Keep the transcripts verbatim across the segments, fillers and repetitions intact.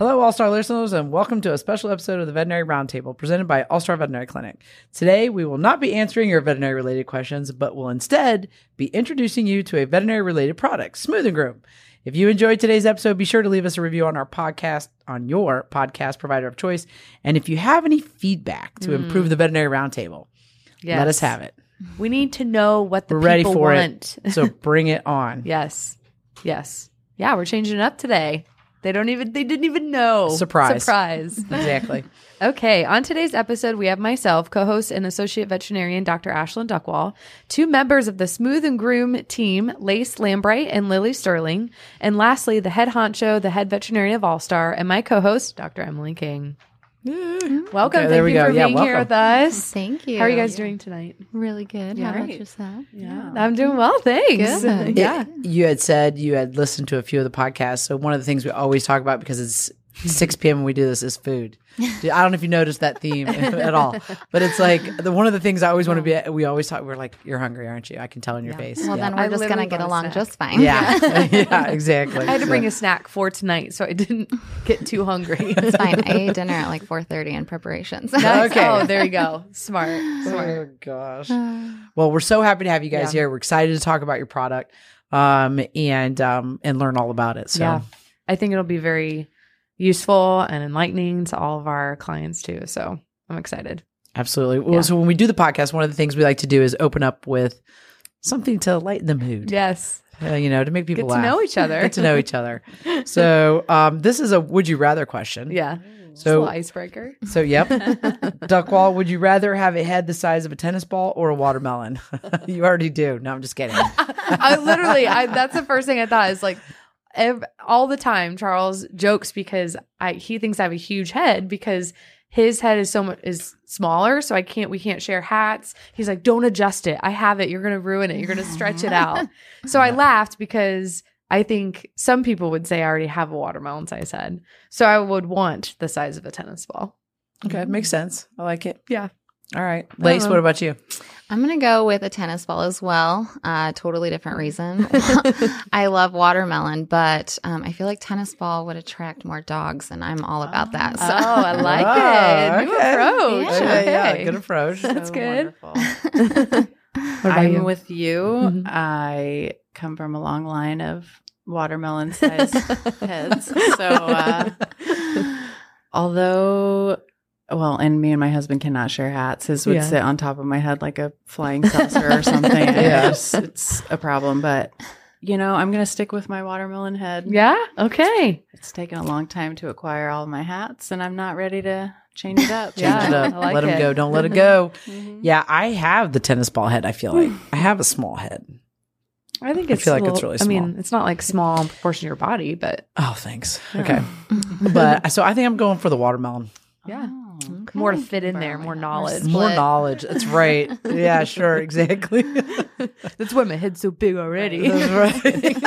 Hello, All-Star listeners, and welcome to a special episode of the Veterinary Roundtable presented by All-Star Veterinary Clinic. Today, we will not be answering your veterinary-related questions, but will instead be introducing you to a veterinary-related product, Smooth 'n Groom. If you enjoyed today's episode, be sure to leave us a review on our podcast, on your podcast provider of choice. And if you have any feedback to mm. improve the Veterinary Roundtable, yes. let us have it. We need to know what the we're people ready for want. It, so bring it on. Yes. Yes. Yeah, we're changing it up today. They don't even, they didn't even know. Surprise. Surprise. Exactly. Okay. On today's episode, we have myself, co-host and associate veterinarian, Doctor Ashlyn Duckwall, two members of the Smooth 'n Groom team, Lace Lambright and Lily Sterling, and lastly, the head honcho, the head veterinarian of All-Star, and my co-host, Doctor Emily King. Mm-hmm. Welcome. Okay, Thank you go. for yeah, being welcome. here with us. Thank you. How are you guys yeah. doing tonight? Really good. Yeah, How right. about yourself? Yeah. yeah. I'm doing well. Thanks. Good. Yeah. It, you had said you had listened to a few of the podcasts. So one of the things we always talk about, because it's six p.m. when we do this, is food. I don't know if you noticed that theme at all, but it's like the, one of the things I always want to be. We always talk. We're like, you're hungry, aren't you? I can tell in your yeah. face. Well, yeah. then we're I just gonna get along snack. just fine. Yeah, yeah. yeah, exactly. I had to so. bring a snack for tonight, so I didn't get too hungry. It's fine. I ate dinner at like four thirty in preparation. So. Okay. Oh, there you go. Smart. Smart. Oh gosh. Well, we're so happy to have you guys yeah. here. We're excited to talk about your product, um, and um, and learn all about it. So, yeah. I think it'll be very useful and enlightening to all of our clients too. So I'm excited. Absolutely. Well, yeah. So when we do the podcast, one of the things we like to do is open up with something to lighten the mood. Yes. Uh, you know, to make people Get laugh. to know each other. Get to know each other. So um, this is a would you rather question. Yeah. So, a little icebreaker. So, yep. Duckwall, would you rather have a head the size of a tennis ball or a watermelon? You already do. No, I'm just kidding. I literally, I, that's the first thing I thought is like, Every, all the time Charles jokes because I he thinks I have a huge head because his head is so much is smaller, so I can't we can't share hats. He's like, don't adjust it, I have it, you're gonna ruin it, you're gonna stretch it out. So I laughed because I think some people would say I already have a watermelon size head, so I would want the size of a tennis ball. Okay, makes sense. I like it. Yeah. All right. Lace, what about you? I'm going to go with a tennis ball as well. Uh, totally different reason. I love watermelon, but um, I feel like tennis ball would attract more dogs, and I'm all about that. So. Oh, I like oh, it. New okay. approach. Yeah. Okay. Yeah, yeah, good approach. That's so good. Wonderful. I'm you? with you. Mm-hmm. I come from a long line of watermelon-sized heads. So uh, although... Well, and me and my husband cannot share hats. His would yeah. sit on top of my head like a flying saucer or something. Yeah, it's, it's a problem. But, you know, I'm going to stick with my watermelon head. Yeah? Okay. It's, it's taken a long time to acquire all of my hats, and I'm not ready to change it up. Yeah, change it up. Like let it. him go. Don't let it go. Mm-hmm. Yeah, I have the tennis ball head, I feel like. I have a small head. I think it's I feel like little, it's really small. I mean, it's not like small in proportion to your body, but. Oh, thanks. Yeah. Okay. But so I think I'm going for the watermelon. Yeah. Oh, okay. More to fit in there, more knowledge. More, more knowledge. That's right. Yeah, sure. Exactly. That's why my head's so big already. That's right.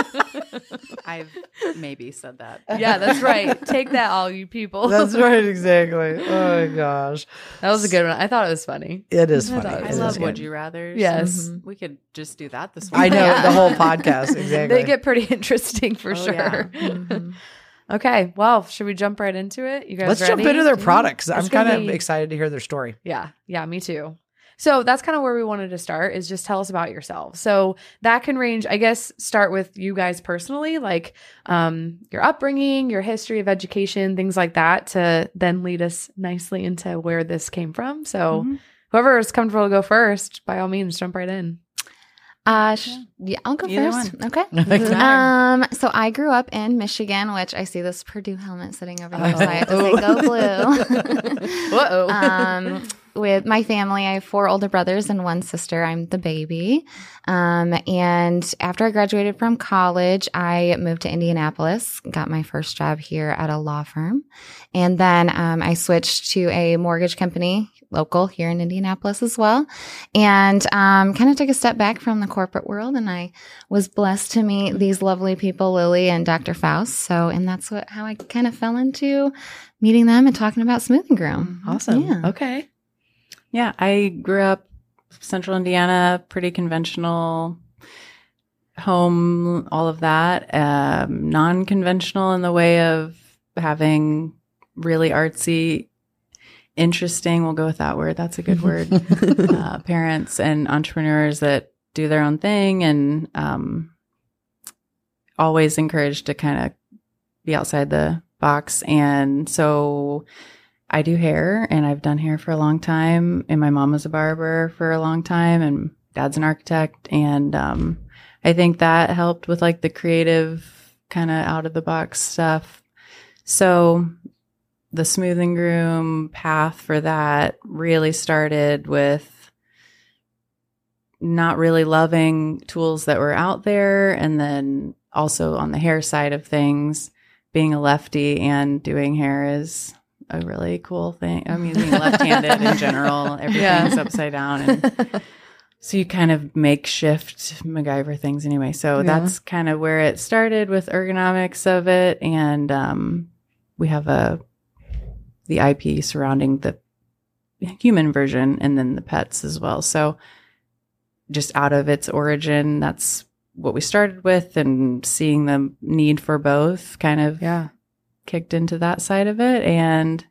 I've maybe said that. Yeah, that's right. Take that, all you people. That's right. Exactly. Oh, my gosh. That was a good one. I thought it was funny. It is funny. I, I it love Would You Rathers. Yes. Mm-hmm. We could just do that this week. I know. Yeah. The whole podcast. Exactly. They get pretty interesting for oh, sure. Yeah. Mm-hmm. Okay. Well, should we jump right into it? You guys Let's ready? jump into their products. Mm-hmm. I'm kind of be... excited to hear their story. Yeah. Yeah, me too. So that's kind of where we wanted to start is just tell us about yourself. So that can range, I guess, start with you guys personally, like um, your upbringing, your history of education, things like that to then lead us nicely into where this came from. So mm-hmm. whoever is comfortable to go first, by all means, jump right in. Uh, sh- yeah, I'll go Either first. One. Okay. um, so I grew up in Michigan, which I see this Purdue helmet sitting over there. So I have to say, go blue. Uh-oh. um, with my family, I have four older brothers and one sister. I'm the baby. Um, and after I graduated from college, I moved to Indianapolis, got my first job here at a law firm. And then, um, I switched to a mortgage company local here in Indianapolis as well. And, um, kind of took a step back from the corporate world. And I was blessed to meet these lovely people, Lily and Doctor Faust. So, and that's what, how I kind of fell into meeting them and talking about Smooth 'n Groom. Awesome. Yeah. Okay. Yeah, I grew up central Indiana, pretty conventional home, all of that, um, non-conventional in the way of having really artsy, interesting, we'll go with that word, that's a good word, uh, parents and entrepreneurs that do their own thing, and um, always encouraged to kind of be outside the box. And so I do hair, and I've done hair for a long time, and my mom was a barber for a long time, and dad's an architect. And um, I think that helped with like the creative kind of out of the box stuff. So the Smooth 'n Groom path for that really started with not really loving tools that were out there. And then also on the hair side of things, being a lefty and doing hair is a really cool thing. I mean, being left-handed in general, everything's yeah. upside down. And so you kind of makeshift MacGyver things anyway. So yeah. that's kind of where it started with ergonomics of it. And um, we have a the I P surrounding the human version and then the pets as well. So just out of its origin, that's what we started with, and seeing the need for both kind of yeah. kicked into that side of it. And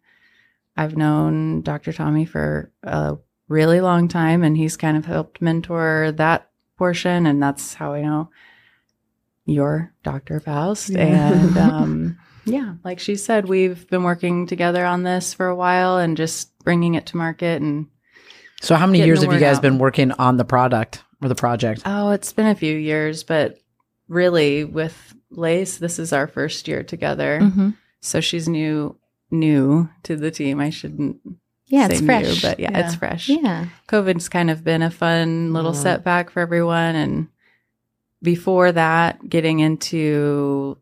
I've known Doctor Tommy for a really long time, and he's kind of helped mentor that portion. And that's how I know your Doctor Faust. Yeah. And um, yeah, like she said, we've been working together on this for a while and just bringing it to market. And so how many years have you guys out. been working on the product or the project? Oh, it's been a few years, but really with Lace, this is our first year together. Mm-hmm. So she's new, new to the team. I shouldn't yeah, say it's fresh. new, but yeah, yeah, it's fresh. Yeah. COVID's kind of been a fun little yeah. setback for everyone. And before that, getting into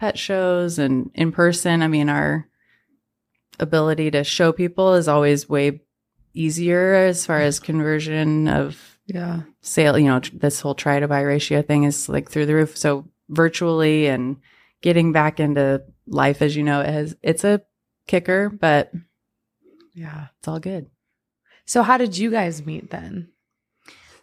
pet shows and in person, I mean, our ability to show people is always way better. Easier as far as conversion of yeah sale, you know, tr- this whole try to buy ratio thing is like through the roof. So virtually and getting back into life, as you know, it has, it's a kicker, but yeah, it's all good. So how did you guys meet then?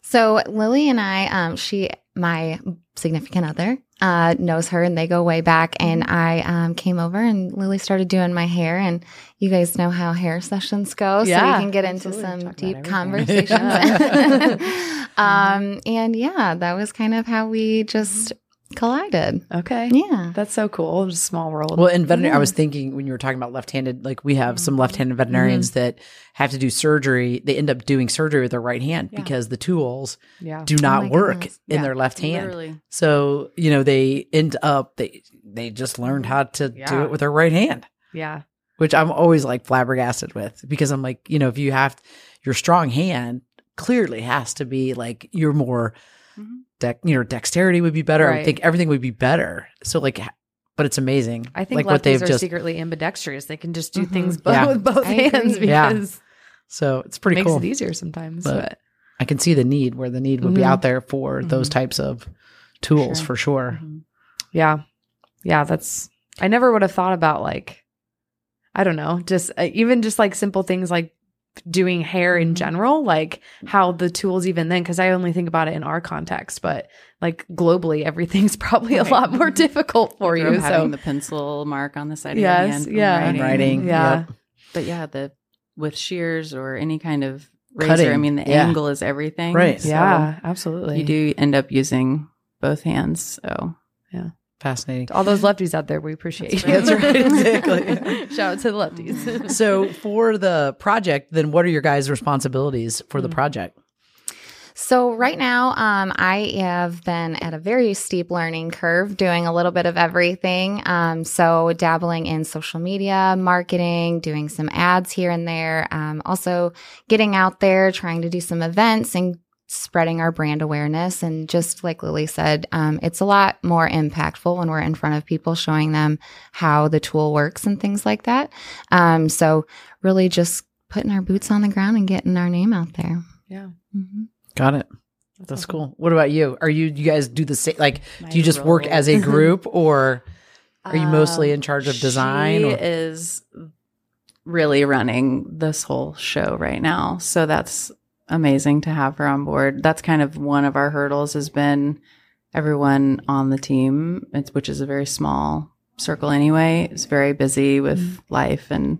So Lily and I, um, she, my significant other, uh, knows her, and they go way back. And I um, came over, and Lily started doing my hair. And you guys know how hair sessions go, yeah, so you can get absolutely. into some Talk deep conversations. Yeah. um, and yeah, that was kind of how we just collided. Okay. Yeah. That's so cool. It was a small world. Well, in veterinary, yeah. I was thinking when you were talking about left-handed, like we have mm-hmm. some left-handed veterinarians mm-hmm. that have to do surgery. They end up doing surgery with their right hand yeah. because the tools yeah. do not oh work goodness. in yeah. their left hand. Literally. So, you know, they end up, they, they just learned how to yeah. do it with their right hand. Yeah. Which I'm always like flabbergasted with, because I'm like, you know, if you have your strong hand, clearly has to be like you're more mm-hmm. Deck, you know, dexterity would be better. Right. I would think everything would be better. So, like, but it's amazing. I think like what they've are just secretly ambidextrous. They can just do mm-hmm. things both yeah. with both I hands agree. because yeah. so it's pretty it makes cool. Makes it easier sometimes. But, but I can see the need where the need would mm-hmm. be out there for mm-hmm. those types of tools for sure. For sure. Mm-hmm. Yeah, yeah. That's I never would have thought about, like, I don't know, just uh, even just like simple things like doing hair in general, like how the tools even then, because I only think about it in our context, but like globally everything's probably right. a lot more difficult for you. Having so. the pencil mark on the side yes, of your hand yeah. writing. writing yeah yep. But yeah, the with shears or any kind of razor, Cutting. I mean the yeah. angle is everything, right? So yeah, absolutely, you do end up using both hands. So yeah, fascinating. To all those lefties out there, we appreciate you. That's right, exactly. Shout out to the lefties. So for the project, then what are your guys' responsibilities for mm-hmm. the project? So right now, um, I have been at a very steep learning curve, doing a little bit of everything. Um, so dabbling in social media, marketing, doing some ads here and there, um, also getting out there, trying to do some events and spreading our brand awareness. And just like Lily said, um, it's a lot more impactful when we're in front of people, showing them how the tool works and things like that. Um, so really just putting our boots on the ground and getting our name out there. Yeah. Mm-hmm. Got it. That's, That's cool. cool. What about you? Are you, you guys do the same, like, Mine do you just really. work as a group, or are you mostly in charge of design? She or? is really running this whole show right now. So that's amazing to have her on board. That's kind of one of our hurdles, has been everyone on the team, it's, which is a very small circle anyway. It's very busy with mm-hmm. life, and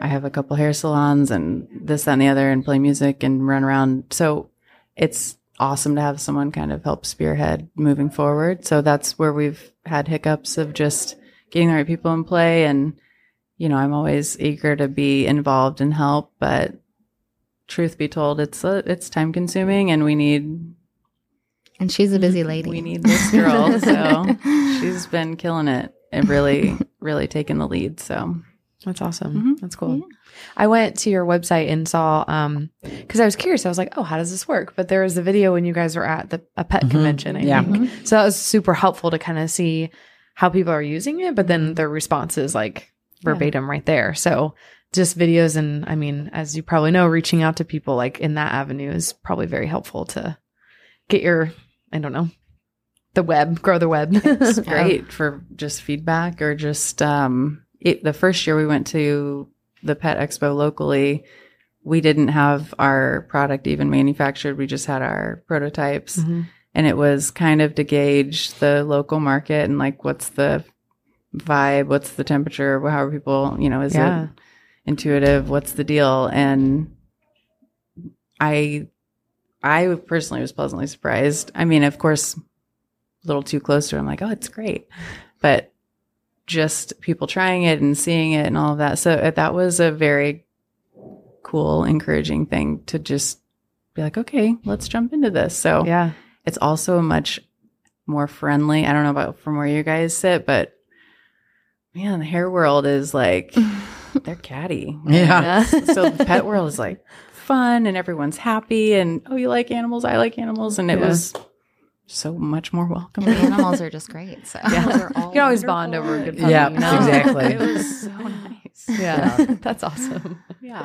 I have a couple hair salons and this, that, and the other, and play music and run around. So it's awesome to have someone kind of help spearhead moving forward. So that's where we've had hiccups of just getting the right people in play. And, you know, I'm always eager to be involved and help, but truth be told, it's a, it's time consuming, and we need. And she's a busy lady. We need this girl. So she's been killing it and really, really taking the lead. So. That's awesome. Mm-hmm. That's cool. Yeah. I went to your website and saw, um, because I was curious. I was like, oh, how does this work? But there was a video when you guys were at the a pet mm-hmm. convention, I yeah. think. Mm-hmm. So that was super helpful to kind of see how people are using it, but then their responses like verbatim yeah. right there. So just videos and, I mean, as you probably know, reaching out to people like in that avenue is probably very helpful to get your, I don't know, the web, grow the web. It's great for just feedback or just, um, It, the first year we went to the pet expo locally, we didn't have our product even manufactured. We just had our prototypes. Mm-hmm. And it was kind of to gauge the local market and like, what's the vibe? What's the temperature? How are people, you know, is yeah. it intuitive? What's the deal? And I, I personally was pleasantly surprised. I mean, of course, a little too close to it. I'm like, oh, it's great. But just people trying it and seeing it and all of that. So that was a very cool, encouraging thing to just be like, okay, let's jump into this. So yeah, it's also much more friendly. I don't know about from where you guys sit, but man, the hair world is like, they're catty. Yeah. So the pet world is like fun and everyone's happy and, oh, you like animals? I like animals. And it yeah. was so much more welcome. The animals are just great. So yeah. They're all you can always wonderful. Bond over a good puppy. Yeah, you know? Exactly. It was so nice. Yeah, yeah. That's awesome. Yeah.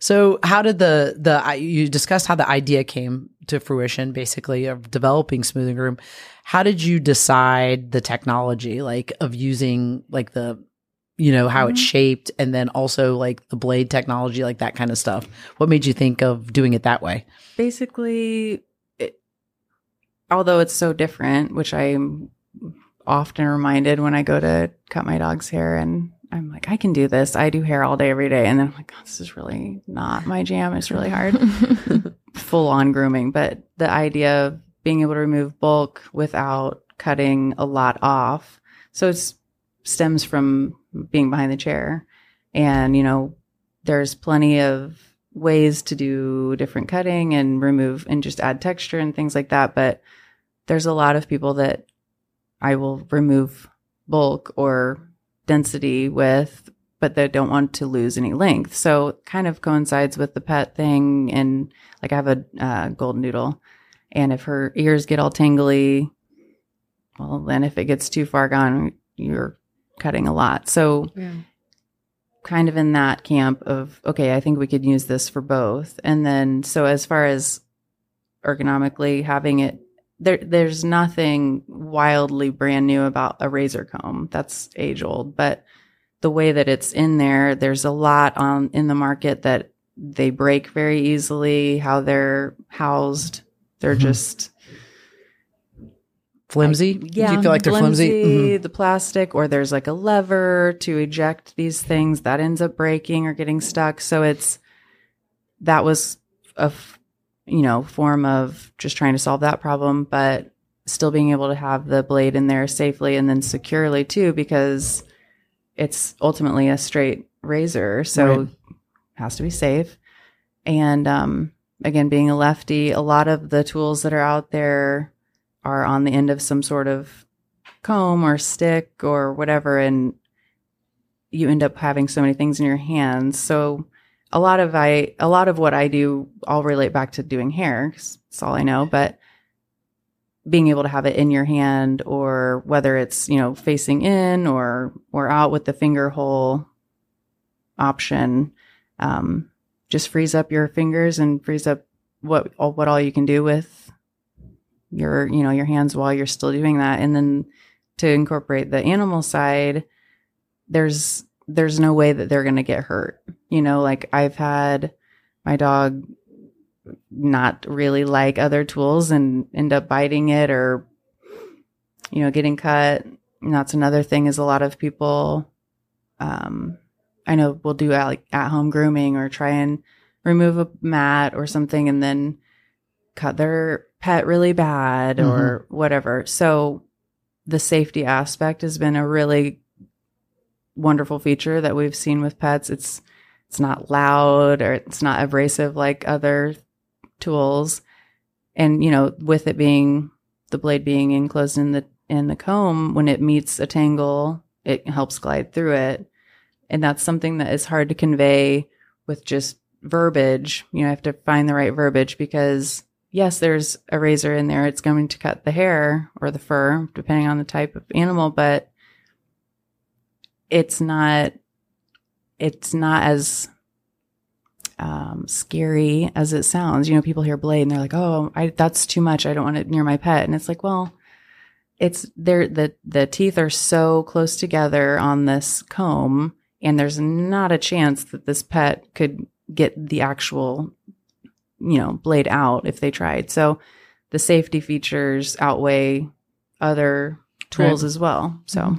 So how did the, the you discussed how the idea came to fruition, basically, of developing Smooth 'n Groom. How did you decide the technology, like of using like the, you know, how mm-hmm. it's shaped and then also like the blade technology, like that kind of stuff? What made you think of doing it that way? Basically, although it's so different, which I'm often reminded when I go to cut my dog's hair and I'm like, I can do this. I do hair all day, every day. And then I'm like, oh, this is really not my jam. It's really hard. Full on grooming. But the idea of being able to remove bulk without cutting a lot off. So it stems from being behind the chair. And, you know, there's plenty of ways to do different cutting and remove and just add texture and things like that. But there's a lot of people that I will remove bulk or density with, but they don't want to lose any length. So it kind of coincides with the pet thing. And like I have a uh, golden doodle, and if her ears get all tingly, well, then if it gets too far gone, you're cutting a lot. So yeah. kind of in that camp of, okay, I think we could use this for both. And then, so as far as ergonomically having it, there, there's nothing wildly brand new about a razor comb. That's age old, but the way that it's in there, there's a lot on in the market that they break very easily, how they're housed. They're mm-hmm. just flimsy. Like, yeah. Do you feel like they're flimsy? flimsy? Mm-hmm. The plastic, or there's like a lever to eject these things that ends up breaking or getting stuck. So it's, that was a, f- you know, form of just trying to solve that problem, but still being able to have the blade in there safely and then securely too, because it's ultimately a straight razor. So right. it has to be safe. And, um, again, being a lefty, a lot of the tools that are out there are on the end of some sort of comb or stick or whatever, and you end up having so many things in your hands. So a lot of I, a lot of what I do, I'll relate back to doing hair, 'cause that's all I know, but being able to have it in your hand, or whether it's, you know, facing in or, or out with the finger hole option, um, just frees up your fingers and frees up what, what all you can do with your, you know, your hands while you're still doing that. And then to incorporate the animal side, there's, there's no way that they're going to get hurt. You know, like I've had my dog not really like other tools and end up biting it or, you know, getting cut. And that's another thing is a lot of people, um, I know will do at, like at-home grooming or try and remove a mat or something and then cut their pet really bad mm-hmm. or whatever. So the safety aspect has been a really wonderful feature that we've seen with pets. It's it's not loud or it's not abrasive like other tools. And, you know, with it being the blade being enclosed in the in the comb, when it meets a tangle, it helps glide through it. And that's something that is hard to convey with just verbiage. You know, I have to find the right verbiage because, yes, there's a razor in there. It's going to cut the hair or the fur, depending on the type of animal, but it's not, it's not as um, scary as it sounds. You know, people hear blade and they're like, oh, I, that's too much. I don't want it near my pet. And it's like, well, it's there. The, the teeth are so close together on this comb, and there's not a chance that this pet could get the actual, you know, blade out if they tried. So the safety features outweigh other tools right. as well. So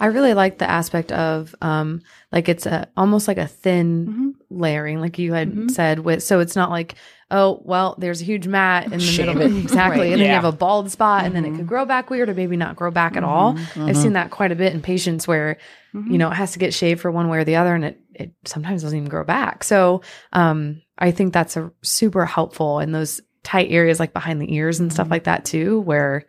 I really like the aspect of, um, like it's a, almost like a thin mm-hmm. layering, like you had mm-hmm. said with, so it's not like, oh, well, there's a huge mat in the Shame. middle of it. Exactly. right. And then yeah. you have a bald spot mm-hmm. and then it could grow back weird or maybe not grow back mm-hmm. at all. Mm-hmm. I've seen that quite a bit in patients where, mm-hmm. you know, it has to get shaved for one way or the other, and it, it sometimes doesn't even grow back. So, um, I think that's a super helpful in those tight areas, like behind the ears and mm-hmm. stuff like that too, where,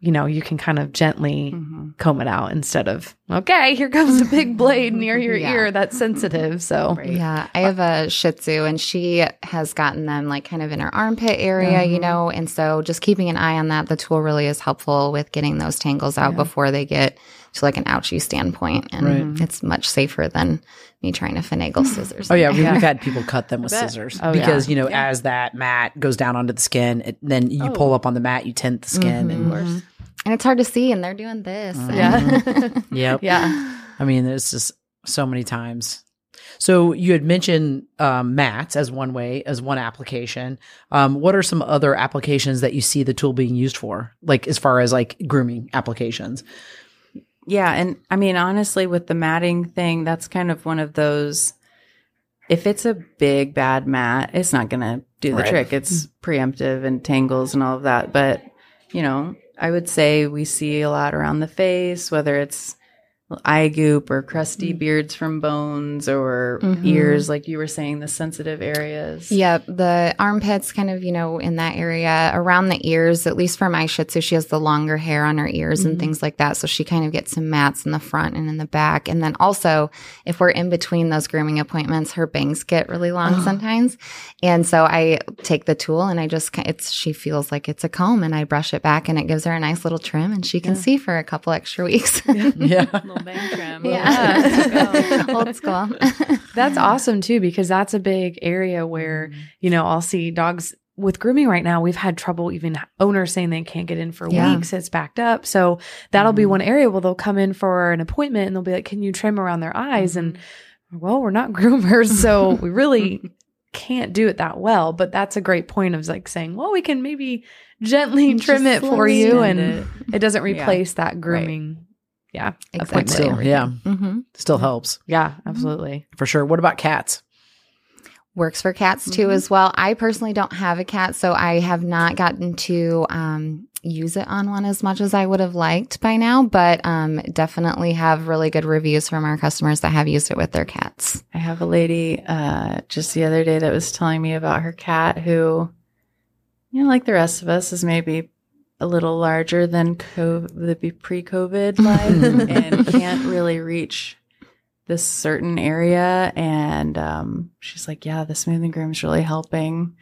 you know, you can kind of gently mm-hmm. comb it out instead of, okay, here comes a big blade near your yeah. ear that's sensitive. So, right. yeah, I have a Shih Tzu, and she has gotten them like kind of in her armpit area, mm-hmm. you know, and so just keeping an eye on that, the tool really is helpful with getting those tangles out yeah. before they get to like an ouchy standpoint, and right. it's much safer than me trying to finagle scissors. Oh yeah, we've yeah. had people cut them with scissors oh, because yeah. you know yeah. as that mat goes down onto the skin, it, then you oh. pull up on the mat, you tint the skin, mm-hmm. and worse. And it's hard to see, and they're doing this. Mm-hmm. Yeah, yep, yeah. I mean, there's just so many times. So you had mentioned um, mats as one way, as one application. Um, what are some other applications that you see the tool being used for, like as far as like grooming applications? Yeah. And I mean, honestly, with the matting thing, that's kind of one of those, if it's a big, bad mat, it's not going to do the right. trick. It's preemptive and tangles and all of that. But, you know, I would say we see a lot around the face, whether it's eye goop or crusty beards from bones or mm-hmm. ears, like you were saying, the sensitive areas. Yeah, the armpits kind of, you know, in that area. Around the ears, at least for my Shih Tzu, she has the longer hair on her ears mm-hmm. and things like that. So she kind of gets some mats in the front and in the back. And then also, if we're in between those grooming appointments, her bangs get really long oh. sometimes. And so I take the tool and I just, it's she feels like it's a comb, and I brush it back, and it gives her a nice little trim, and she can yeah. see for a couple extra weeks. Yeah. yeah. Bang trim. Yeah. Old school. That's awesome too, because that's a big area where, you know, I'll see dogs with grooming right now. We've had trouble even owners saying they can't get in for yeah. weeks. It's backed up. So that'll mm-hmm. be one area where they'll come in for an appointment and they'll be like, can you trim around their eyes? Mm-hmm. And well, we're not groomers, so we really can't do it that well. But that's a great point of like saying, well, we can maybe gently and trim it for you. And it. it doesn't replace yeah. that grooming. Right. Yeah, exactly. Still, yeah, mm-hmm. still helps. Yeah, absolutely. For sure. What about cats? Works for cats too mm-hmm. as well. I personally don't have a cat, so I have not gotten to um, use it on one as much as I would have liked by now, but um, definitely have really good reviews from our customers that have used it with their cats. I have a lady uh, just the other day that was telling me about her cat who, you know, like the rest of us, is maybe a little larger than COVID, the pre-COVID life, and can't really reach this certain area. And um, she's like, yeah, the Smooth 'n Groom is really helping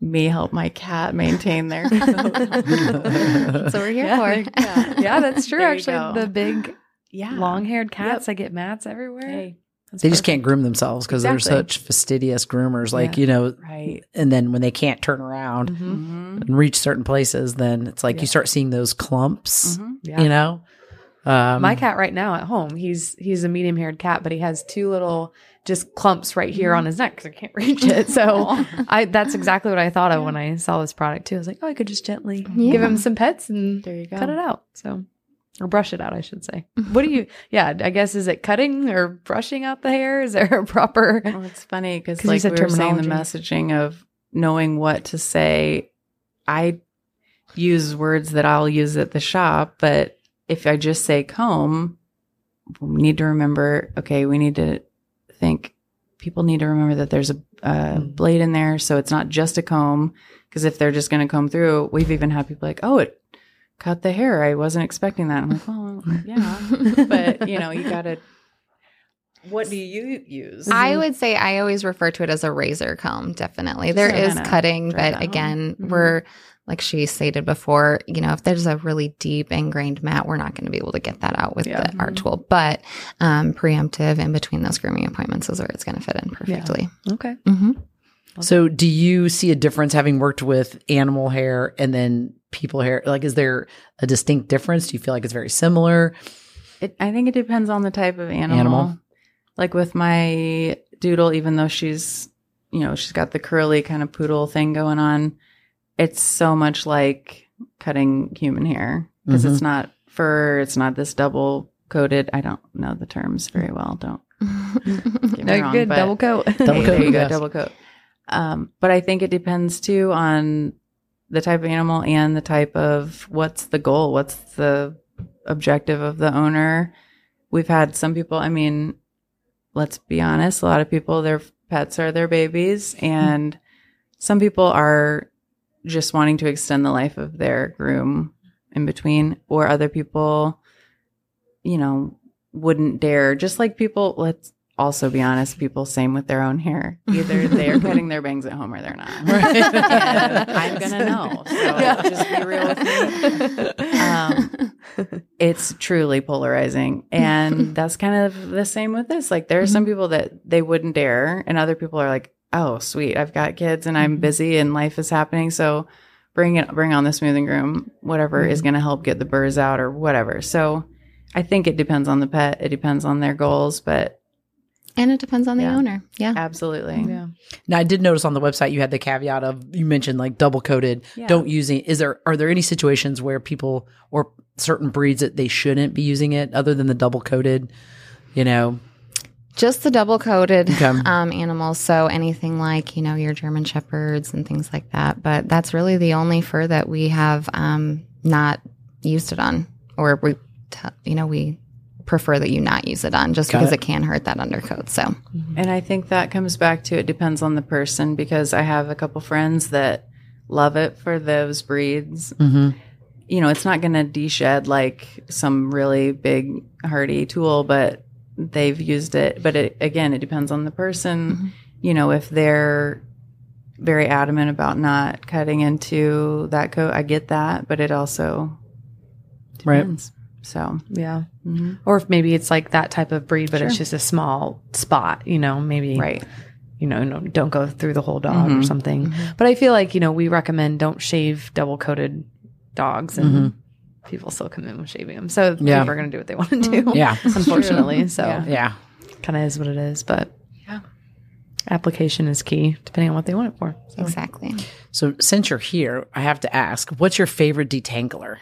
me help my cat maintain their coat. That's what we're here yeah, for. Yeah. yeah, that's true. There actually, the big yeah. long-haired cats, yep. I get mats everywhere. Hey. That's they perfect. Just can't groom themselves because exactly. they're such fastidious groomers. Like, yeah. you know, right. and then when they can't turn around mm-hmm. and reach certain places, then it's like yeah. you start seeing those clumps, mm-hmm. yeah. you know? Um, My cat right now at home, he's he's a medium-haired cat, but he has two little just clumps right here mm-hmm. on his neck because I can't reach it. So I that's exactly what I thought of yeah. when I saw this product too. I was like, oh, I could just gently yeah. give him some pets and there you go. Cut it out. So Or brush it out, I should say. What do you, yeah, I guess, is it cutting or brushing out the hair? Is there a proper? Well, it's funny because like we were saying, the messaging of knowing what to say. I use words that I'll use at the shop, but if I just say comb, we need to remember, okay, we need to think, people need to remember that there's a, a mm-hmm. blade in there. So it's not just a comb, because if they're just going to comb through, we've even had people like, oh, it cut the hair. I wasn't expecting that. I'm like, well, yeah, but you know, you gotta, what do you use? I would say I always refer to it as a razor comb. Definitely. Just there is cutting, but again, mm-hmm. we're like she stated before, you know, if there's a really deep ingrained mat, we're not going to be able to get that out with yeah. the mm-hmm. art tool, but um, preemptive in between those grooming appointments is where it's going to fit in perfectly. Yeah. Okay. Mm-hmm. So do you see a difference having worked with animal hair and then people hair? Like, is there a distinct difference? Do you feel like it's very similar? It, I think it depends on the type of animal. animal. Like with my doodle, even though she's, you know, she's got the curly kind of poodle thing going on, it's so much like cutting human hair because mm-hmm. it's not fur. It's not this double coated. I don't know the terms very well. Don't get me wrong, good. Double coat. Double coat. There you go. Double coat. Um, but I think it depends too on the type of animal and the type of what's the goal, what's the objective of the owner. We've had some people, I mean, let's be honest, a lot of people, their pets are their babies, and some people are just wanting to extend the life of their groom in between, or other people, you know, wouldn't dare, just like people, let's, also be honest, people same with their own hair. Either they're cutting their bangs at home or they're not. And I'm going to know. So yeah. just be real with me. Um, it's truly polarizing. And that's kind of the same with this. Like there are some people that they wouldn't dare, and other people are like, oh, sweet, I've got kids and I'm busy and life is happening. So bring it, bring on the Smooth 'n Groom, whatever mm-hmm. is going to help get the burrs out or whatever. So I think it depends on the pet. It depends on their goals, but and it depends on the yeah. owner. Yeah. Absolutely. Yeah. Now I did notice on the website you had the caveat of, you mentioned like double coated. Yeah. Don't use it. Is there, are there any situations where people or certain breeds that they shouldn't be using it other than the double coated, you know? Just the double coated okay. um, animals. So anything like, you know, your German Shepherds and things like that. But that's really the only fur that we have um, not used it on, or we, t- you know, we, prefer that you not use it on, just Got because it. it can hurt that undercoat. So, and I think that comes back to, it depends on the person, because I have a couple friends that love it for those breeds. Mm-hmm. You know, it's not going to de-shed like some really big hardy tool, but they've used it. But it, again, it depends on the person. Mm-hmm. You know, if they're very adamant about not cutting into that coat, I get that, but it also depends. Right. So, yeah. Mm-hmm. Or if maybe it's like that type of breed, but sure. it's just a small spot, you know, maybe, right. you know, no, don't go through the whole dog mm-hmm. or something. Mm-hmm. But I feel like, you know, we recommend don't shave double coated dogs, and mm-hmm. people still come in with shaving them. So yeah. people are going to do what they want to do. Mm-hmm. Yeah. Unfortunately. So, yeah. yeah. Kind of is what it is. But yeah. Application is key depending on what they want it for. So. Exactly. So since you're here, I have to ask, what's your favorite detangler?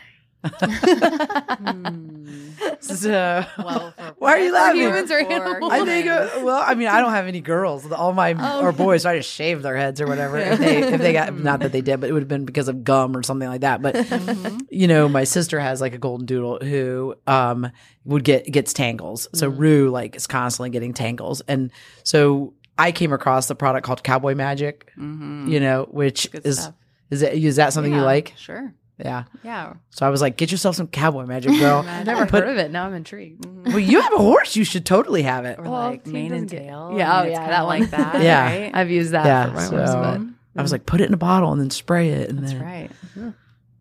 so, well, why are you laughing? Humans or animals? I think. Uh, well, I mean, I don't have any girls. All my oh, are boys, so I just shaved their heads or whatever. If they, if they got, not that they did, but it would have been because of gum or something like that. But mm-hmm. you know, my sister has like a golden doodle who um would get gets tangles. So mm-hmm. Rue like is constantly getting tangles, and so I came across the product called Cowboy Magic. Mm-hmm. You know, which Good is stuff. is it, is that something yeah, you like? Sure. Yeah. Yeah. So I was like, get yourself some Cowboy Magic, girl. I've never Put, heard of it. Now I'm intrigued. Mm-hmm. Well, you have a horse. You should totally have it. Or well, like mane and tail. Yeah. Oh, yeah. That like that. Yeah. Right? I've used that yeah, for my so horse. But mm-hmm. I was like, put it in a bottle and then spray it. And That's then, right. Mm-hmm.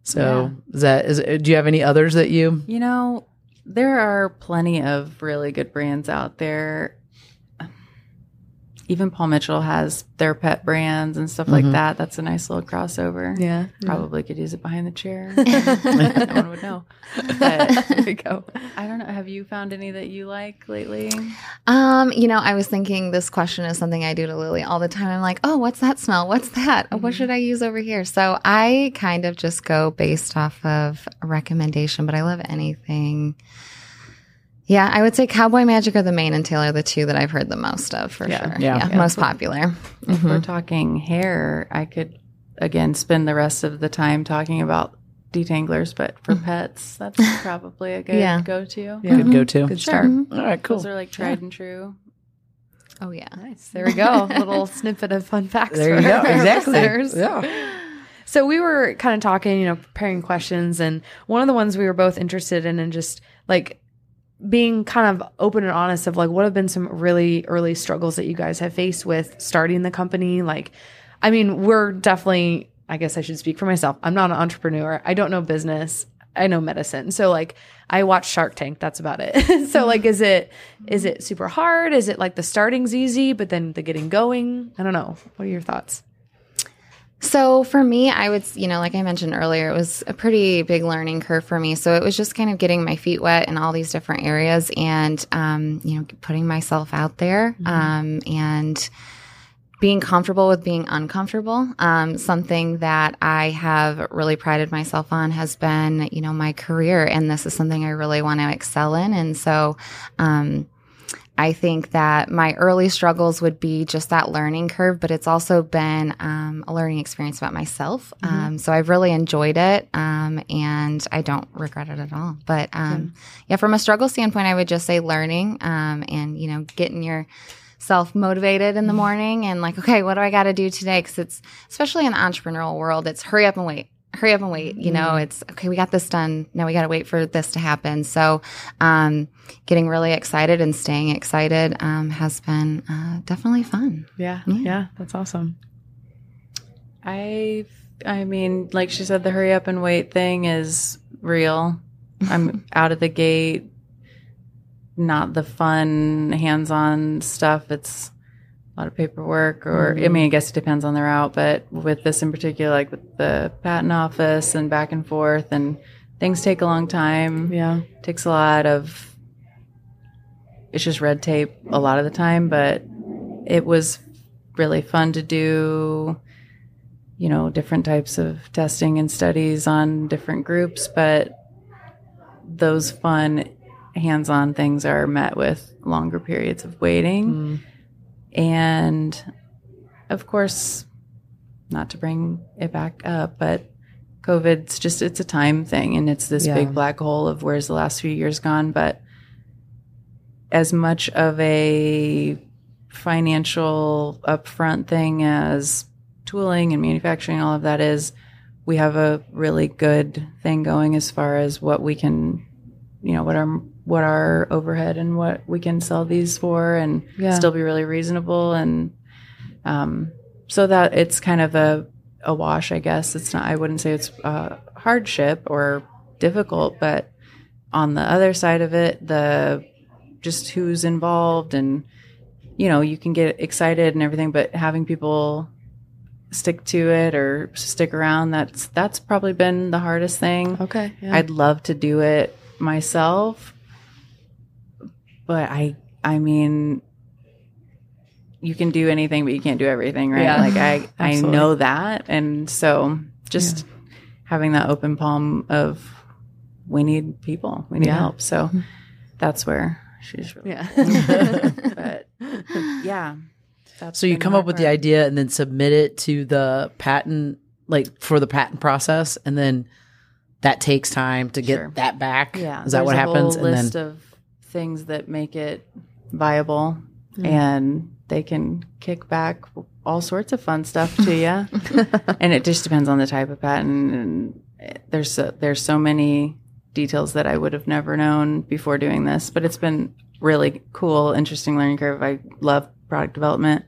So yeah. is that, is, do you have any others that you? You know, there are plenty of really good brands out there. even Paul Mitchell has their pet brands and stuff mm-hmm. like that. That's a nice little crossover. Yeah. Probably yeah. could use it behind the chair. No one would know. But there we go. I don't know. Have you found any that you like lately? Um, you know, I was thinking this question is something I do to Lily all the time. I'm like, oh, what's that smell? What's that? Mm-hmm. What should I use over here? So I kind of just go based off of a recommendation, but I love anything. Yeah, I would say Cowboy Magic or the Mane and Tail are the two that I've heard the most of, for yeah, sure. Yeah, yeah, yeah. Most popular. If mm-hmm. we're talking hair, I could, again, spend the rest of the time talking about detanglers, but for pets, that's probably a good yeah. go-to. Yeah. Mm-hmm. Good go-to. Good start. Sure. Mm-hmm. All right, cool. Those are like tried yeah. and true. Oh, yeah. Nice. There we go. A little snippet of fun facts there for you go. Exactly. Listeners. Yeah. So we were kind of talking, you know, preparing questions, and one of the ones we were both interested in and just, like, being kind of open and honest of like what have been some really early struggles that you guys have faced with starting the company. Like, I mean, we're definitely, I guess I should speak for myself. I'm not an entrepreneur. I don't know business. I know medicine. So like I watch Shark Tank. That's about it. So like, is it, is it super hard? Is it like the starting's easy, but then the getting going? I don't know. What are your thoughts? So for me, I would, you know, like I mentioned earlier, it was a pretty big learning curve for me. So it was just kind of getting my feet wet in all these different areas and, um, you know, putting myself out there, mm-hmm. um, and being comfortable with being uncomfortable. Um, something that I have really prided myself on has been, you know, my career, and this is something I really want to excel in. And so, um, I think that my early struggles would be just that learning curve, but it's also been um, a learning experience about myself. Mm-hmm. Um, so I've really enjoyed it, um, and I don't regret it at all. But um, yeah. yeah, from a struggle standpoint, I would just say learning um, and, you know, getting yourself motivated in the morning and like, okay, what do I got to do today? Because it's, especially in the entrepreneurial world, it's hurry up and wait. Hurry up and wait. You know, it's okay. We got this done. Now we got to wait for this to happen. So, um, getting really excited and staying excited, um, has been, uh, definitely fun. Yeah. Yeah. yeah that's awesome. I, I mean, like she said, the hurry up and wait thing is real. I'm out of the gate, not the fun hands-on stuff. It's a lot of paperwork, or I mean, I guess it depends on the route, but with this in particular, like with the patent office and back and forth, and things take a long time. Yeah. Takes a lot of, it's just red tape a lot of the time, but it was really fun to do, you know, different types of testing and studies on different groups, but those fun hands-on things are met with longer periods of waiting. Mm. And of course, not to bring it back up, but COVID's just, it's a time thing, and it's this yeah. big black hole of where's the last few years gone. But as much of a financial upfront thing as tooling and manufacturing, all of that is, we have a really good thing going as far as what we can, you know, what our what our overhead and what we can sell these for, and yeah. still be really reasonable. And um, so that it's kind of a, a wash, I guess. It's not, I wouldn't say it's a hardship or difficult, but on the other side of it, the just who's involved, and, you know, you can get excited and everything, but having people stick to it or stick around, that's, that's probably been the hardest thing. Okay. Yeah. I'd love to do it myself, but I, I mean, you can do anything, but you can't do everything, right? Yeah. Like I, I know that. And so just yeah. having that open palm of, we need people, we need yeah. help. So that's where she's really, yeah. cool. But yeah. That's so you come up with part. The idea and then submit it to the patent, like for the patent process. And then that takes time to get sure. that back. Yeah. Is that There's what happens? A whole and list then, of things that make it viable, mm. and they can kick back all sorts of fun stuff to you. And it just depends on the type of patent, and there's so, there's so many details that I would have never known before doing this. But it's been really cool, interesting learning curve. I love product development,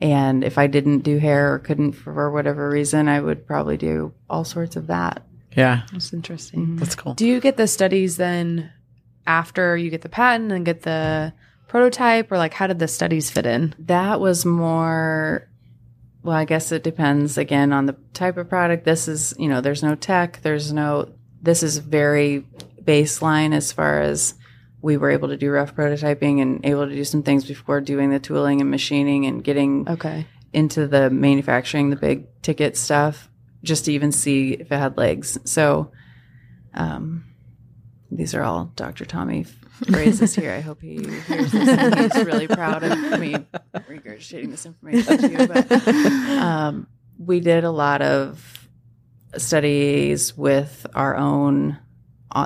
and if I didn't do hair or couldn't for whatever reason, I would probably do all sorts of that. Yeah, that's interesting. Mm-hmm. That's cool. Do you get the studies then? After you get the patent and get the prototype, or like how did the studies fit in? That was more, well, I guess it depends again on the type of product. This is, you know, there's no tech, there's no, this is very baseline as far as we were able to do rough prototyping and able to do some things before doing the tooling and machining and getting okay. into the manufacturing, the big ticket stuff, just to even see if it had legs. So um, these are all Doctor Tommy phrases here. I hope he hears this and he's really proud of me regurgitating this information to you. But um, we did a lot of studies with our own,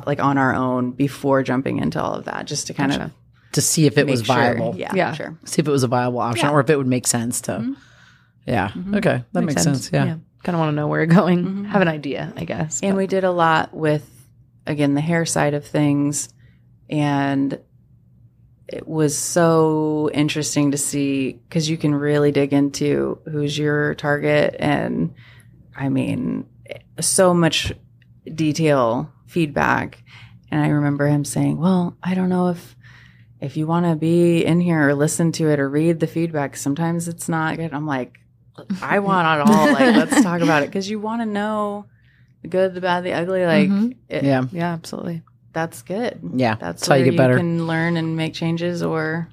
like on our own, before jumping into all of that, just to kind gotcha. of to see if it was viable. Sure. Yeah, yeah, sure. See if it was a viable option, yeah. or if it would make sense to. Mm-hmm. Yeah. Mm-hmm. Okay, that makes, makes sense. sense. Yeah. yeah. Kind of want to know where you're going. Mm-hmm. Have an idea, I guess. And but. we did a lot with, again, the hair side of things, and it was so interesting to see, because you can really dig into who's your target, and I mean, so much detail. Feedback. And I remember him saying, well, I don't know if if you want to be in here or listen to it or read the feedback, sometimes it's not good. I'm like, I want it all. Like, let's talk about it, because you want to know the good, the bad, the ugly. Like, mm-hmm. it, yeah, yeah, absolutely. That's good. Yeah, that's, that's where how you get better. You can learn and make changes or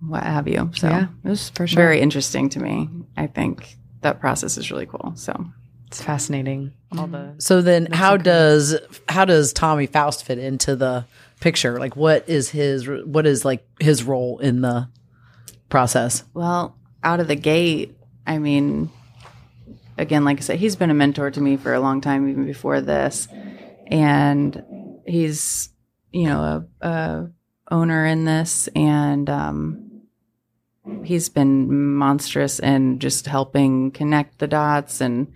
what have you. So yeah, it was for sure very interesting to me. I think that process is really cool. So. It's fascinating. All the so then how does how does Tommy Faust fit into the picture? Like, what is his what is like his role in the process? Well, out of the gate, I mean, again, like I said, he's been a mentor to me for a long time, even before this. And he's, you know, a, a owner in this, and um he's been monstrous in just helping connect the dots, and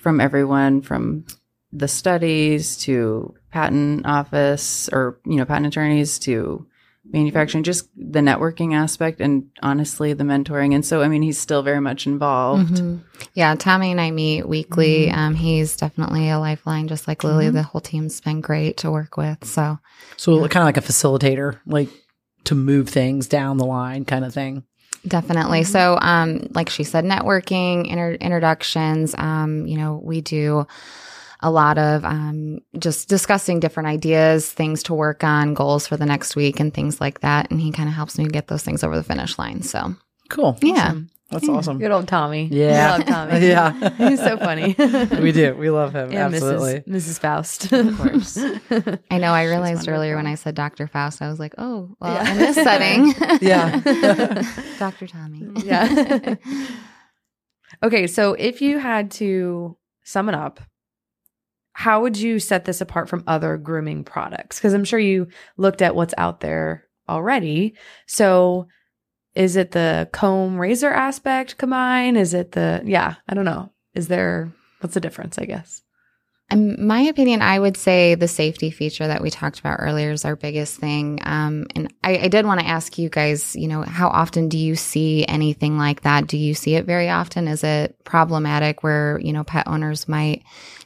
from everyone, from the studies to patent office, or, you know, patent attorneys to manufacturing, just the networking aspect, and honestly, the mentoring. And so, I mean, he's still very much involved. Mm-hmm. Yeah. Tommy and I meet weekly. Mm-hmm. Um, he's definitely a lifeline, just like Lily. Mm-hmm. The whole team's been great to work with. So, so yeah. kind of like a facilitator, like to move things down the line kind of thing. Definitely. So, um, like she said, networking, inter- introductions, um, you know, we do a lot of um, just discussing different ideas, things to work on, goals for the next week and things like that. And he kind of helps me get those things over the finish line. So cool. Yeah. Awesome. That's awesome. Good old Tommy. Yeah. We love Tommy. Yeah. He's so funny. We do. We love him. And absolutely. Missus Missus Faust. Of course. I know. I realized earlier when I said Doctor Faust, I was like, oh, well, yeah. in this setting. Yeah. Doctor Tommy. Yeah. Okay. So if you had to sum it up, how would you set this apart from other grooming products? Because I'm sure you looked at what's out there already. So is it the comb razor aspect combine? Is it the, yeah, I don't know. Is there, what's the difference, I guess? In my opinion, I would say the safety feature that we talked about earlier is our biggest thing. Um, and I, I did want to ask you guys, you know, how often do you see anything like that? Do you see it very often? Is it problematic where, you know, pet owners might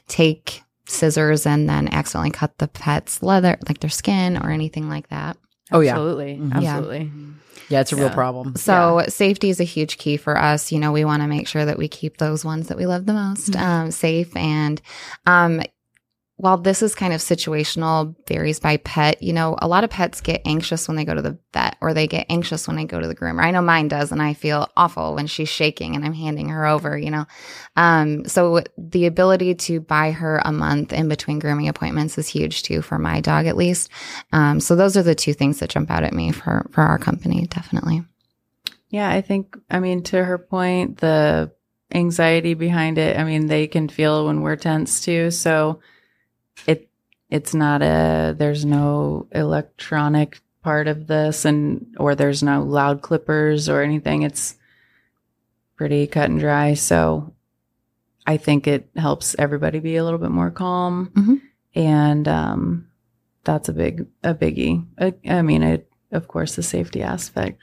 take scissors and then accidentally cut the pet's leather, like their skin or anything like that? Oh, yeah. Absolutely. Mm-hmm. Absolutely. Yeah. Yeah, it's a yeah. real problem. So yeah. safety is a huge key for us. You know, we want to make sure that we keep those ones that we love the most um, safe. And um, while this is kind of situational, varies by pet, you know, a lot of pets get anxious when they go to the vet, or they get anxious when they go to the groomer. I know mine does, and I feel awful when she's shaking and I'm handing her over, you know. Um, so the ability to buy her a month in between grooming appointments is huge too, for my dog at least. Um, so those are the two things that jump out at me for, for our company, definitely. Yeah, I think, I mean, to her point, the anxiety behind it, I mean, they can feel when we're tense too, so It it's not a there's no electronic part of this, and or there's no loud clippers or anything. It's pretty cut and dry. So I think it helps everybody be a little bit more calm, mm-hmm. and um, that's a big a biggie. I, I mean, it, of course, the safety aspect.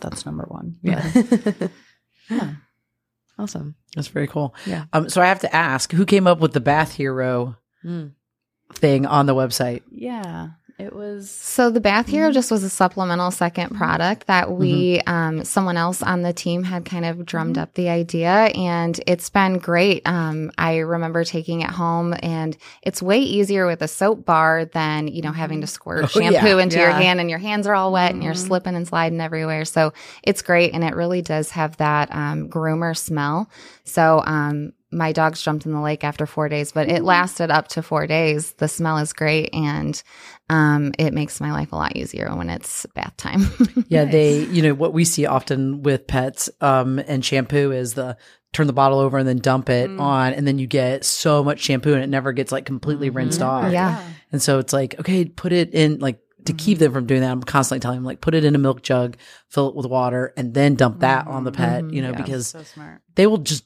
That's number one. Yeah. Yeah. Awesome. That's very cool. Yeah. Um, so I have to ask, who came up with the Bath Hero mm. thing on the website? Yeah. It was so the Bath Hero mm-hmm. just was a supplemental second product that we mm-hmm. um, someone else on the team had kind of drummed mm-hmm. up the idea, and it's been great. Um, I remember taking it home, and it's way easier with a soap bar than you know having to squirt oh, shampoo yeah, into yeah. your hand, and your hands are all wet, mm-hmm. and you're slipping and sliding everywhere. So it's great, and it really does have that um, groomer smell. So. Um, My dogs jumped in the lake after four days, but it lasted up to four days. The smell is great, and um, it makes my life a lot easier when it's bath time. yeah, nice. They, you know, what we see often with pets um, and shampoo is the turn the bottle over and then dump it mm. on, and then you get so much shampoo and it never gets like completely mm-hmm. rinsed off. Yeah. And so it's like, okay, put it in like, to keep them from doing that, I'm constantly telling them, like, put it in a milk jug, fill it with water, and then dump mm-hmm. that on the pet, mm-hmm. you know, yeah, because so smart. They will just.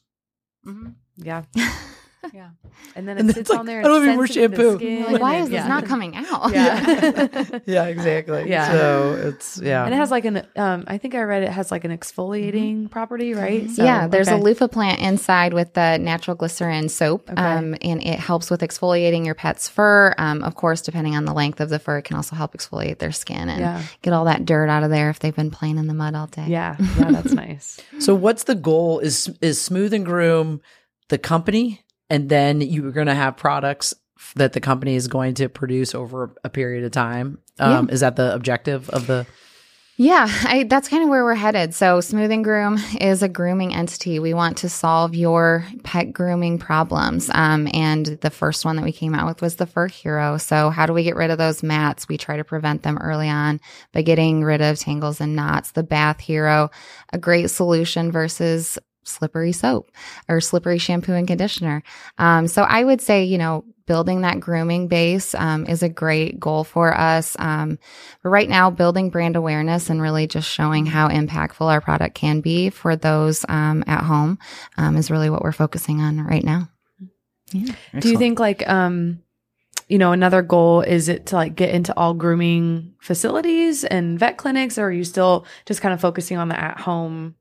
Mm-hmm. Yeah. Yeah. And then it and sits like, on there and I don't even wear shampoo. Like, why is yeah. this not coming out? Yeah. Yeah. yeah, exactly. Yeah. So it's, yeah. And it has like an, um, I think I read it has like an exfoliating mm-hmm. property, right? So, yeah. There's okay. a loofah plant inside with the natural glycerin soap. Okay. Um, and it helps with exfoliating your pet's fur. Um, of course, depending on the length of the fur, it can also help exfoliate their skin and yeah. get all that dirt out of there if they've been playing in the mud all day. Yeah. Yeah. That's nice. So what's the goal? Is, is Smooth 'n Groom the company? And then you are going to have products that the company is going to produce over a period of time. Um, yeah. Is that the objective of the... Yeah, I, that's kind of where we're headed. So Smooth 'n Groom is a grooming entity. We want to solve your pet grooming problems. Um, and the first one that we came out with was the Fur Hero. So how do we get rid of those mats? We try to prevent them early on by getting rid of tangles and knots. The Bath Hero, a great solution versus... slippery soap or slippery shampoo and conditioner. Um, so I would say, you know, building that grooming base um, is a great goal for us. Um, but right now, building brand awareness and really just showing how impactful our product can be for those um, at home um, is really what we're focusing on right now. Yeah. Excellent. Do you think like, um, you know, another goal, is it to like get into all grooming facilities and vet clinics, or are you still just kind of focusing on the at home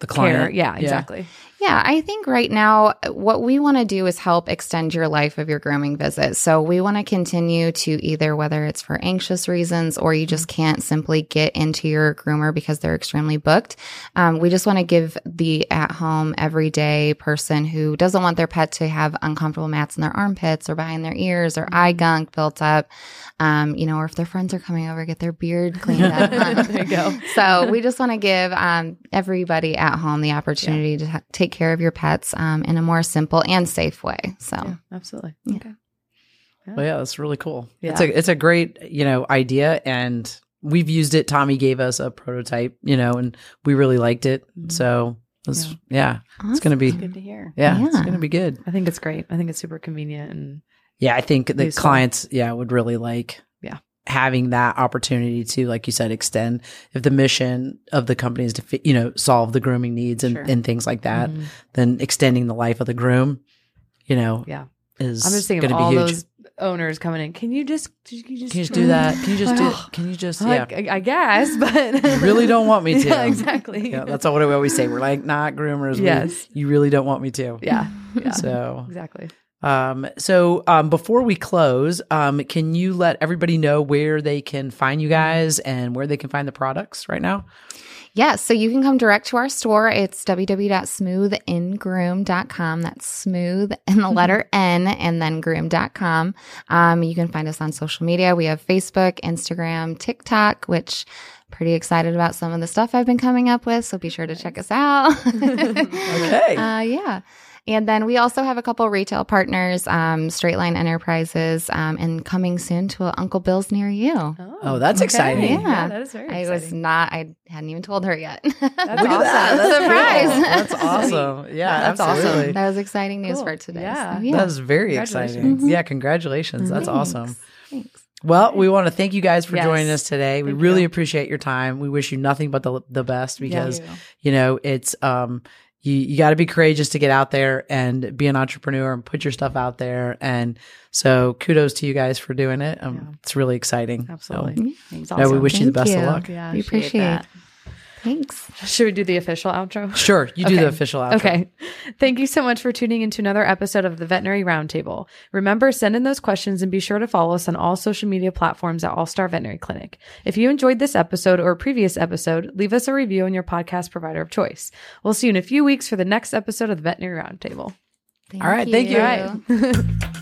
the client. Care. Yeah, exactly. Yeah. yeah, I think right now what we want to do is help extend your life of your grooming visit. So we want to continue to either, whether it's for anxious reasons or you just can't simply get into your groomer because they're extremely booked. Um, we just want to give the at-home everyday person who doesn't want their pet to have uncomfortable mats in their armpits or behind their ears or eye gunk built up, um, you know, or if their friends are coming over, get their beard cleaned up. There you go. So we just want to give um, everybody at home the opportunity yeah. to ha- take care of your pets um, in a more simple and safe way. So yeah, absolutely. Yeah. Okay. Yeah. Well, yeah, that's really cool. Yeah. It's a, it's a great, you know, idea, and we've used it. Tommy gave us a prototype, you know, and we really liked it. Mm-hmm. So it's, yeah, yeah awesome. It's going to be it's good to hear. Yeah, yeah. It's going to be good. I think it's great. I think it's super convenient. And yeah, I think the useful. Clients, yeah, would really like, yeah. having that opportunity to, like you said, extend if the mission of the company is to, you know, solve the grooming needs and, sure. and things like that, mm-hmm. then extending the life of the groom, you know, yeah. is I'm just thinking gonna of all be huge. Those owners coming in. Can you just, can you just, can you just do that? Can you just do it? Can you just, yeah. I, I guess, but. You really don't want me to. Yeah, exactly. Yeah, that's what we always say. We're like, not groomers. Yes. We, you really don't want me to. Yeah. yeah. So. Exactly. Um, so, um, before we close, um, can you let everybody know where they can find you guys and where they can find the products right now? Yeah. So you can come direct to our store. It's w w w dot smooth n groom dot com. That's smooth and the letter N and then groom dot com. Um, you can find us on social media. We have Facebook, Instagram, TikTok, which pretty excited about some of the stuff I've been coming up with. So be sure to check us out. okay. Uh, yeah. And then we also have a couple retail partners, um, Straightline Enterprises, um, and coming soon to a Uncle Bill's near you. Oh, oh that's okay. exciting. Yeah. yeah, that is very I exciting. I was not, I hadn't even told her yet. That's awesome. That. That's surprise. Cool. That's awesome. Yeah, that's absolutely. Awesome. That was exciting news cool. for today. Yeah. So, yeah. That was very exciting. Mm-hmm. Yeah, congratulations. That's Thanks. Awesome. Thanks. Well, we want to thank you guys for yes. joining us today. We thank really you. Appreciate your time. We wish you nothing but the the best because, yeah, you. you know, it's, um, You, you got to be courageous to get out there and be an entrepreneur and put your stuff out there. And so kudos to you guys for doing it. Um, yeah. It's really exciting. Absolutely. So, yeah, awesome. No, we wish Thank you the best you. Of luck. Yeah, we appreciate, appreciate that. It. Thanks. Should we do the official outro? Sure. You do okay. the official outro. Okay. Thank you so much for tuning into another episode of the Veterinary Roundtable. Remember, send in those questions and be sure to follow us on all social media platforms at All Star Veterinary Clinic. If you enjoyed this episode or a previous episode, leave us a review on your podcast provider of choice. We'll see you in a few weeks for the next episode of the Veterinary Roundtable. Thank all right. You. Thank you. All right.